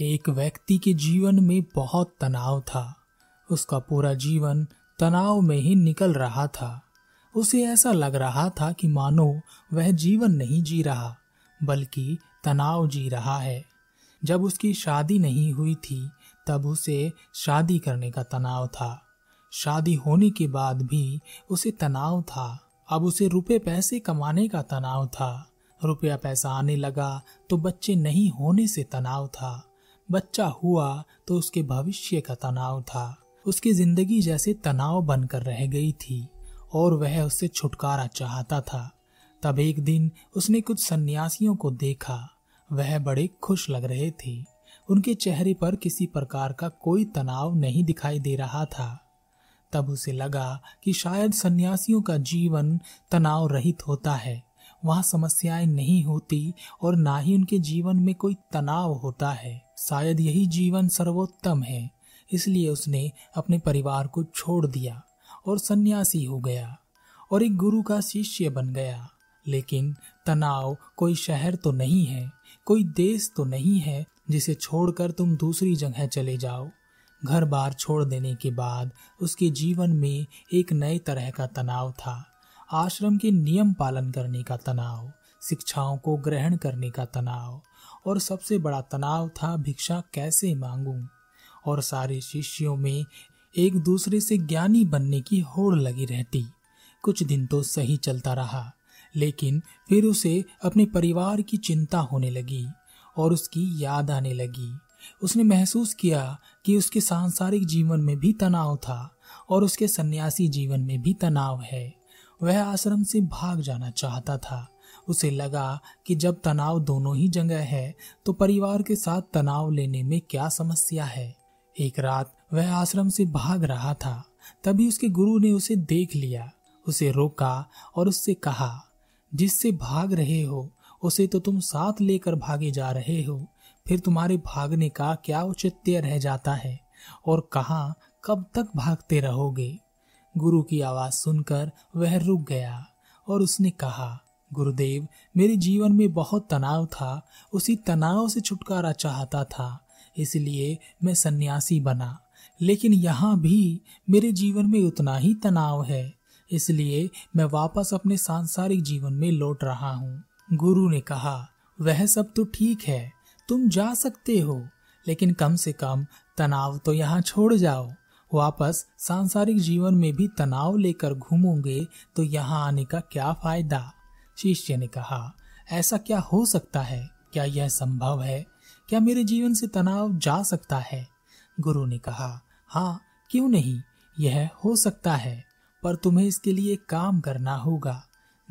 एक व्यक्ति के जीवन में बहुत तनाव था। उसका पूरा जीवन तनाव में ही निकल रहा था। उसे ऐसा लग रहा था कि मानो वह जीवन नहीं जी रहा बल्कि तनाव जी रहा है। जब उसकी शादी नहीं हुई थी तब उसे शादी करने का तनाव था। शादी होने के बाद भी उसे तनाव था। अब उसे रुपए पैसे कमाने का तनाव था। रुपया पैसा आने लगा तो बच्चे नहीं होने से तनाव था। बच्चा हुआ तो उसके भविष्य का तनाव था। उसकी जिंदगी जैसे तनाव बनकर रह गई थी और वह उससे छुटकारा चाहता था। तब एक दिन उसने कुछ सन्यासियों को देखा। वह बड़े खुश लग रहे थे। उनके चेहरे पर किसी प्रकार का कोई तनाव नहीं दिखाई दे रहा था। तब उसे लगा कि शायद सन्यासियों का जीवन तनाव रहित होता है। वहाँ समस्याएं नहीं होती और ना ही उनके जीवन में कोई तनाव होता है। शायद यही जीवन सर्वोत्तम है। इसलिए उसने अपने परिवार को छोड़ दिया और सन्यासी हो गया और एक गुरु का शिष्य बन गया। लेकिन तनाव कोई शहर तो नहीं है, कोई देश तो नहीं है जिसे छोड़कर तुम दूसरी जगह चले जाओ। घर बार छोड़ देने के बाद उसके जीवन में एक नए तरह का तनाव था। आश्रम के नियम पालन करने का तनाव, शिक्षाओं को ग्रहण करने का तनाव और सबसे बड़ा तनाव था भिक्षा कैसे मांगूं। और सारे शिष्यों में एक दूसरे से ज्ञानी बनने की होड़ लगी रहती। कुछ दिन तो सही चलता रहा लेकिन फिर उसे अपने परिवार की चिंता होने लगी और उसकी याद आने लगी। उसने महसूस किया कि उसके सांसारिक जीवन में भी तनाव था और उसके सन्यासी जीवन में भी तनाव है। वह आश्रम से भाग जाना चाहता था। उसे लगा कि जब तनाव दोनों ही जगह है तो परिवार के साथ तनाव लेने में क्या समस्या है। एक रात वह आश्रम से भाग रहा था तभी उसके गुरु ने उसे देख लिया, उसे रोका और उससे कहा, जिससे भाग रहे हो उसे तो तुम साथ लेकर भागे जा रहे हो, फिर तुम्हारे भागने का क्या औचित्य रह जाता है और कहाँ कब तक भागते रहोगे। गुरु की आवाज सुनकर वह रुक गया और उसने कहा, गुरुदेव मेरे जीवन में बहुत तनाव था। उसी तनाव से छुटकारा चाहता था इसलिए मैं सन्यासी बना, लेकिन यहाँ भी मेरे जीवन में उतना ही तनाव है इसलिए मैं वापस अपने सांसारिक जीवन में लौट रहा हूँ। गुरु ने कहा, वह सब तो ठीक है, तुम जा सकते हो लेकिन कम से कम तनाव तो यहाँ छोड़ जाओ। वापस सांसारिक जीवन में भी तनाव लेकर घूमोगे तो यहाँ आने का क्या फायदा। शिष्य ने कहा, ऐसा क्या हो सकता है, क्या यह संभव है, क्या मेरे जीवन से तनाव जा सकता है। गुरु ने कहा, हाँ क्यों नहीं, यह हो सकता है, पर तुम्हें इसके लिए काम करना होगा।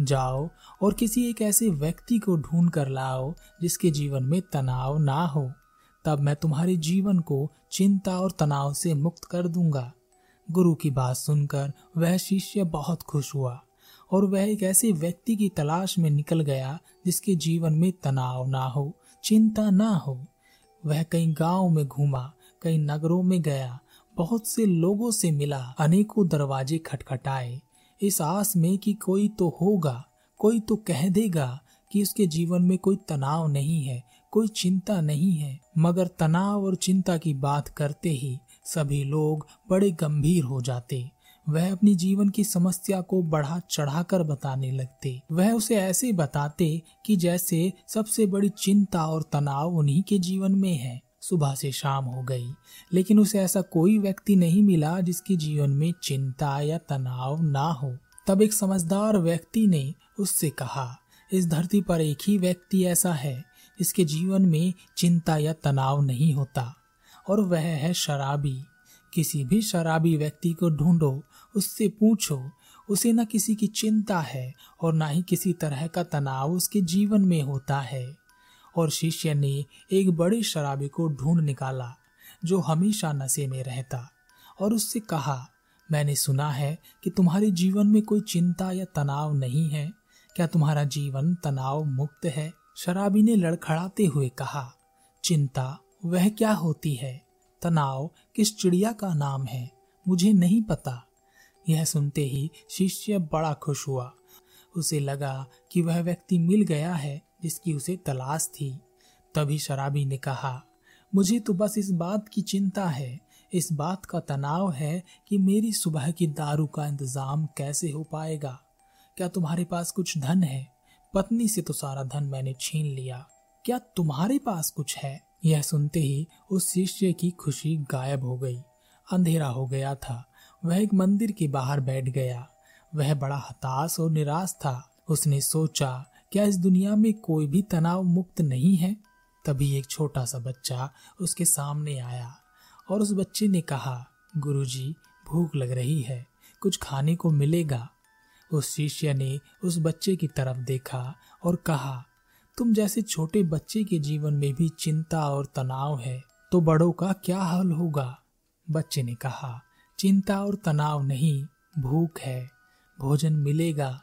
जाओ और किसी एक ऐसे व्यक्ति को ढूंढ कर लाओ जिसके जीवन में तनाव ना हो, तब मैं तुम्हारे जीवन को चिंता और तनाव से मुक्त कर दूंगा। गुरु की बात सुनकर वह शिष्य बहुत खुश हुआ और वह एक ऐसे व्यक्ति की तलाश में निकल गया जिसके जीवन में तनाव ना हो, चिंता ना हो। वह कई गांव में घूमा, कई नगरों में गया, बहुत से लोगों से मिला, अनेकों दरवाजे खटखटाए इस आस में कि कोई तो होगा, कोई तो कह देगा कि उसके जीवन में कोई तनाव नहीं है, कोई चिंता नहीं है। मगर तनाव और चिंता की बात करते ही सभी लोग बड़े गंभीर हो जाते। वह अपनी जीवन की समस्या को बढ़ा चढ़ाकर बताने लगते। वह उसे ऐसे बताते कि जैसे सबसे बड़ी चिंता और तनाव उन्हीं के जीवन में है। सुबह से शाम हो गई लेकिन उसे ऐसा कोई व्यक्ति नहीं मिला जिसके जीवन में चिंता या तनाव ना हो। तब एक समझदार व्यक्ति ने उससे कहा, इस धरती पर एक ही व्यक्ति ऐसा है जिसके जीवन में चिंता या तनाव नहीं होता और वह है शराबी। किसी भी शराबी व्यक्ति को ढूंढो, उससे पूछो, उसे न किसी की चिंता है और न ही किसी तरह का तनाव उसके जीवन में होता है। और शिष्य ने एक बड़े शराबी को ढूंढ निकाला जो हमेशा नशे में रहता और उससे कहा, मैंने सुना है कि तुम्हारे जीवन में कोई चिंता या तनाव नहीं है, क्या तुम्हारा जीवन तनाव मुक्त है। शराबी ने लड़खड़ाते हुए कहा, चिंता वह क्या होती है, तनाव किस चिड़िया का नाम है, मुझे नहीं पता। यह सुनते ही शिष्य बड़ा खुश हुआ। उसे लगा कि वह व्यक्ति मिल गया है जिसकी उसे तलाश थी। तभी शराबी ने कहा, मुझे तो बस इस बात की चिंता है, इस बात का तनाव है कि मेरी सुबह की दारू का इंतज़ाम कैसे हो पाएगा। क्या तुम्हारे पास कुछ धन है? पत्नी से तो सारा धन मैंने छीन लिया, क्या तुम्हारे पास कुछ है? यह सुनते ही उस शिष्य की खुशी गायब हो गई। अंधेरा हो गया था। वह एक मंदिर के बाहर बैठ गया। वह बड़ा हताश और निराश था। उसने सोचा, क्या इस दुनिया में कोई भी तनाव मुक्त नहीं है? तभी एक छोटा सा बच्चा उसके सामने आया और उस बच्चे ने कहा, गुरुजी भूख लग रही है, कुछ खाने को मिलेगा? उस शिष्य ने उस बच्चे की तरफ देखा और कहा, तुम जैसे छोटे बच्चे के जीवन में भी चिंता और तनाव है, तो बड़ों का क्या हाल होगा? बच्चे ने कहा, चिंता और तनाव नहीं, भूख है, भोजन मिलेगा।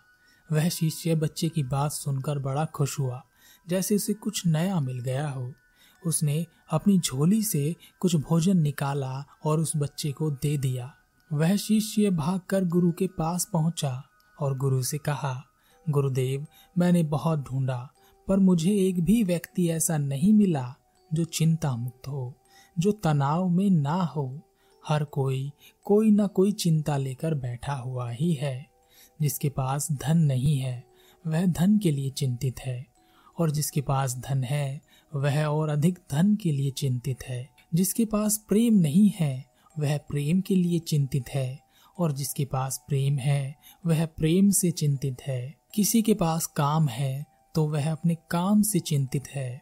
वह शिष्य बच्चे की बात सुनकर बड़ा खुश हुआ, जैसे उसे कुछ नया मिल गया हो। उसने अपनी झोली से कुछ भोजन निकाला और उस बच्चे को दे दिया। वह शिष्य भागकर गुरु के पास पहुंचा और गुरु से कहा, गुरुदेव मैंने बहुत ढूंढा, पर मुझे एक भी व्यक्ति ऐसा नहीं मिला जो चिंता मुक्त हो, जो तनाव में ना हो। हर कोई कोई ना कोई चिंता लेकर बैठा हुआ ही है। जिसके पास धन नहीं है वह धन के लिए चिंतित है, और जिसके पास धन है वह और अधिक धन के लिए चिंतित है। जिसके पास प्रेम नहीं है वह प्रेम के लिए चिंतित है, और जिसके पास प्रेम है वह प्रेम से चिंतित है। किसी के पास काम है तो वह अपने काम से चिंतित है,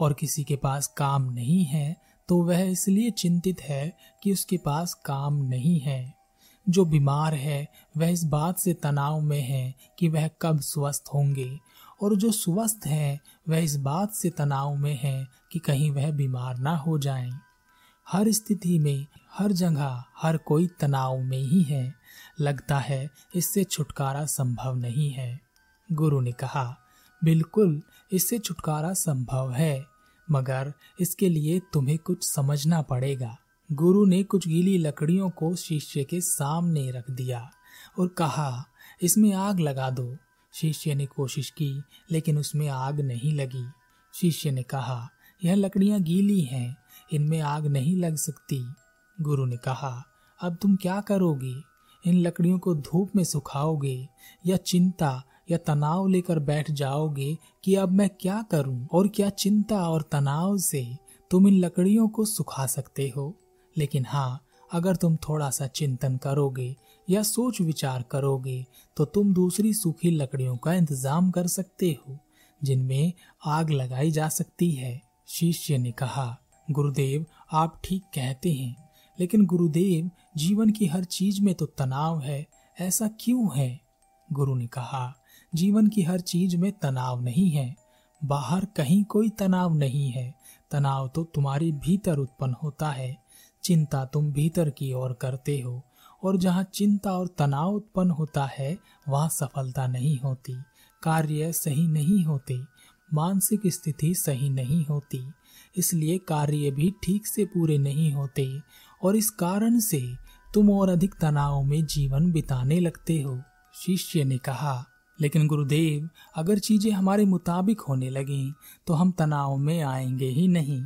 और किसी के पास काम नहीं है तो वह इसलिए चिंतित है कि उसके पास काम नहीं है। जो बीमार है वह इस बात से तनाव में है कि वह कब स्वस्थ होंगे, और जो स्वस्थ हैं वह इस बात से तनाव में हैं कि कहीं वह बीमार ना हो जाएं। हर स्थिति में, हर जगह, हर कोई तनाव में ही है। लगता है इससे छुटकारा संभव नहीं है। गुरु ने कहा, बिल्कुल इससे छुटकारा संभव है, मगर इसके लिए तुम्हें कुछ समझना पड़ेगा। गुरु ने कुछ गीली लकड़ियों को शिष्य के सामने रख दिया और कहा, इसमें आग लगा दो। शिष्य ने कोशिश की, लेकिन उसमें आग नहीं लगी। शिष्य ने कहा, यह लकड़ियां गीली हैं, इनमें आग नहीं लग सकती। गुरु ने कहा, अब तुम क्या करोगे? इन लकड़ियों को धूप में सुखाओगे, या चिंता या तनाव लेकर बैठ जाओगे कि अब मैं क्या करूं? और क्या चिंता और तनाव से तुम इन लकड़ियों को सुखा सकते हो? लेकिन हाँ, अगर तुम थोड़ा सा चिंतन करोगे या सोच विचार करोगे तो तुम दूसरी सूखी लकड़ियों का इंतजाम कर सकते हो जिनमें आग लगाई जा सकती है। शिष्य ने कहा, गुरुदेव आप ठीक कहते हैं, लेकिन गुरुदेव जीवन की हर चीज में तो तनाव है, ऐसा क्यों है? गुरु ने कहा, जीवन की हर चीज में तनाव नहीं है, बाहर कहीं कोई तनाव नहीं है। तनाव तो तुम्हारे भीतर उत्पन्न होता है। चिंता तुम भीतर की ओर करते हो, और जहाँ चिंता और तनाव उत्पन्न होता है वहाँ सफलता नहीं होती, कार्य सही नहीं होते, मानसिक स्थिति सही नहीं होती, इसलिए कार्य भी ठीक से पूरे नहीं होते, और इस कारण से तुम और अधिक तनाव में जीवन बिताने लगते हो। शिष्य ने कहा, लेकिन गुरुदेव अगर चीजें हमारे मुताबिक होने लगें तो हम तनाव में आएंगे ही नहीं,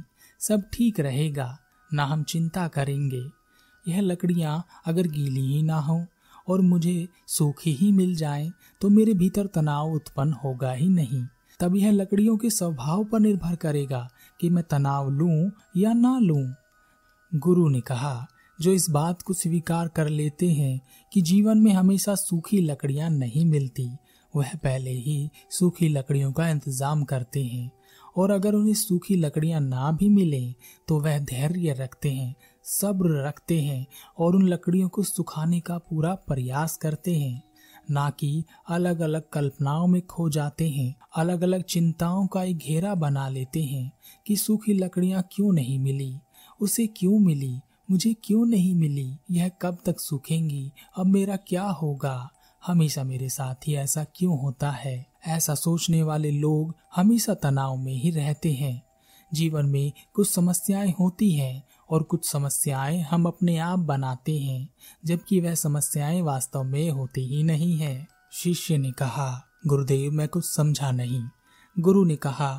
सब ठीक रहेगा, ना हम चिंता करेंगे। यह लकड़ियाँ अगर गीली ही ना हो और मुझे सूखी ही मिल जाएं तो मेरे भीतर तनाव उत्पन्न होगा ही नहीं। तब यह लकड़ियों के स्वभाव पर निर्भर करेगा कि मैं तनाव लूं या ना लूं। गुरु ने कहा, जो इस बात को स्वीकार कर लेते हैं कि जीवन में हमेशा सूखी लकड़ियाँ नहीं मिलती, वह पहले ही सूखी लकड़ियों का इंतजाम करते हैं, और अगर उन्हें सूखी लकड़ियाँ ना भी मिलें तो वह धैर्य रखते हैं, सब्र रखते हैं, और उन लकड़ियों को सुखाने का पूरा प्रयास करते हैं, ना कि अलग अलग कल्पनाओं में खो जाते हैं, अलग अलग चिंताओं का एक घेरा बना लेते हैं कि सूखी लकड़ियाँ क्यों नहीं मिली, उसे क्यों मिली, मुझे क्यों नहीं मिली, यह कब तक सूखेंगी, अब मेरा क्या होगा, हमेशा मेरे साथ ही ऐसा क्यों होता है। ऐसा सोचने वाले लोग हमेशा तनाव में ही रहते हैं। जीवन में कुछ समस्याएं होती हैं और कुछ समस्याएं हम अपने आप बनाते हैं, जबकि वह समस्याएं वास्तव में होती ही नहीं हैं। शिष्य ने कहा, गुरुदेव मैं कुछ समझा नहीं। गुरु ने कहा,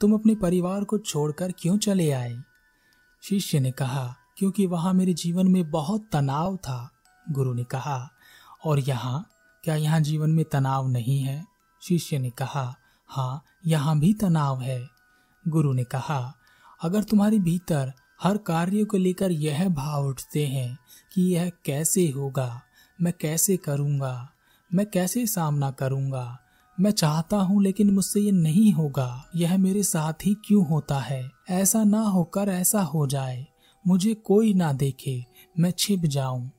तुम अपने परिवार को छोड़कर क्यों चले आए? शिष्य ने कहा, क्योंकि वहाँ मेरे जीवन में बहुत तनाव था। गुरु ने कहा, और यहाँ, क्या यहाँ जीवन में तनाव नहीं है? शिष्य ने कहा, हाँ, यहाँ भी तनाव है। गुरु ने कहा, अगर तुम्हारे भीतर हर कार्य को लेकर यह भाव उठते हैं कि यह कैसे होगा, मैं कैसे करूँगा, मैं कैसे सामना करूँगा, मैं चाहता हूँ लेकिन मुझसे ये नहीं होगा, यह मेरे साथ ही क्यों होता है, ऐसा ना होकर ऐसा हो जाए, मुझे कोई ना देखे, मैं छिप जाऊँ,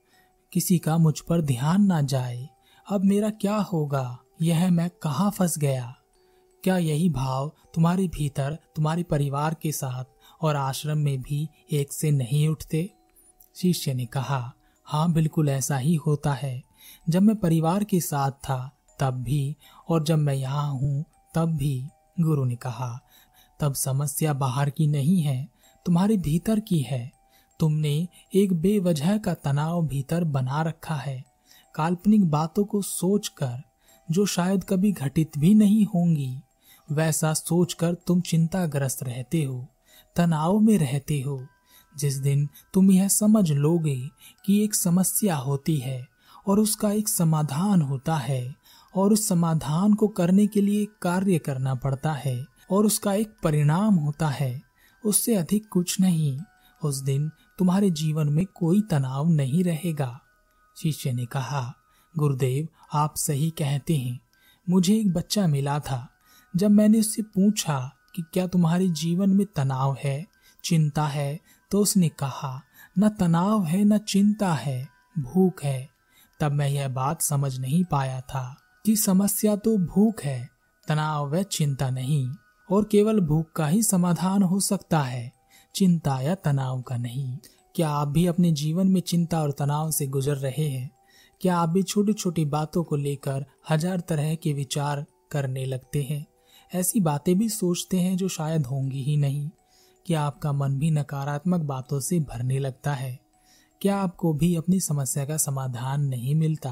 किसी का मुझ पर ध्यान ना जाए, अब मेरा क्या होगा, यह मैं कहाँ फंस गया। क्या यही भाव तुम्हारे भीतर तुम्हारे परिवार के साथ और आश्रम में भी एक से नहीं उठते? शिष्य ने कहा, हाँ बिल्कुल ऐसा ही होता है। जब मैं परिवार के साथ था तब भी, और जब मैं यहाँ हूँ तब भी। गुरु ने कहा, तब समस्या बाहर की नहीं है, तुम्हारे भीतर की है। तुमने एक बेवजह का तनाव भीतर बना रखा है, काल्पनिक बातों को सोचकर जो शायद कभी घटित भी नहीं होंगी। वैसा सोचकर तुम चिंताग्रस्त रहते हो, तनाव में रहते हो। जिस दिन तुम यह समझ लोगे कि एक समस्या होती है और उसका एक समाधान होता है और उस समाधान को करने के लिए कार्य करना पड़ता है और उसका एक परिणाम होता है, उससे अधिक कुछ नहीं, उस दिन तुम्हारे जीवन में कोई तनाव नहीं रहेगा। शिष्य ने कहा, गुरुदेव आप सही कहते हैं। मुझे एक बच्चा मिला था, जब मैंने उससे पूछा कि क्या तुम्हारे जीवन में तनाव है, चिंता है, तो उसने कहा न तनाव है न चिंता है, भूख है। तब मैं यह बात समझ नहीं पाया था कि समस्या तो भूख है, तनाव व चिंता नहीं, और केवल भूख का ही समाधान हो सकता है, चिंता या तनाव का नहीं। क्या आप भी अपने जीवन में चिंता और तनाव से गुजर रहे हैं? क्या आप भी छोटी छोटी बातों को लेकर हजार तरह के विचार करने लगते हैं, ऐसी बातें भी सोचते हैं जो शायद होंगी ही नहीं? क्या आपका मन भी नकारात्मक बातों से भरने लगता है? क्या आपको भी अपनी समस्या का समाधान नहीं मिलता?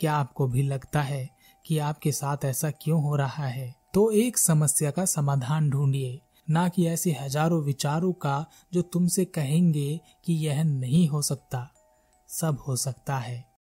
क्या आपको भी लगता है कि आपके साथ ऐसा क्यों हो रहा है? तो एक समस्या का समाधान ढूंढिए, ना कि ऐसे हजारों विचारों का जो तुमसे कहेंगे कि यह नहीं हो सकता। सब हो सकता है।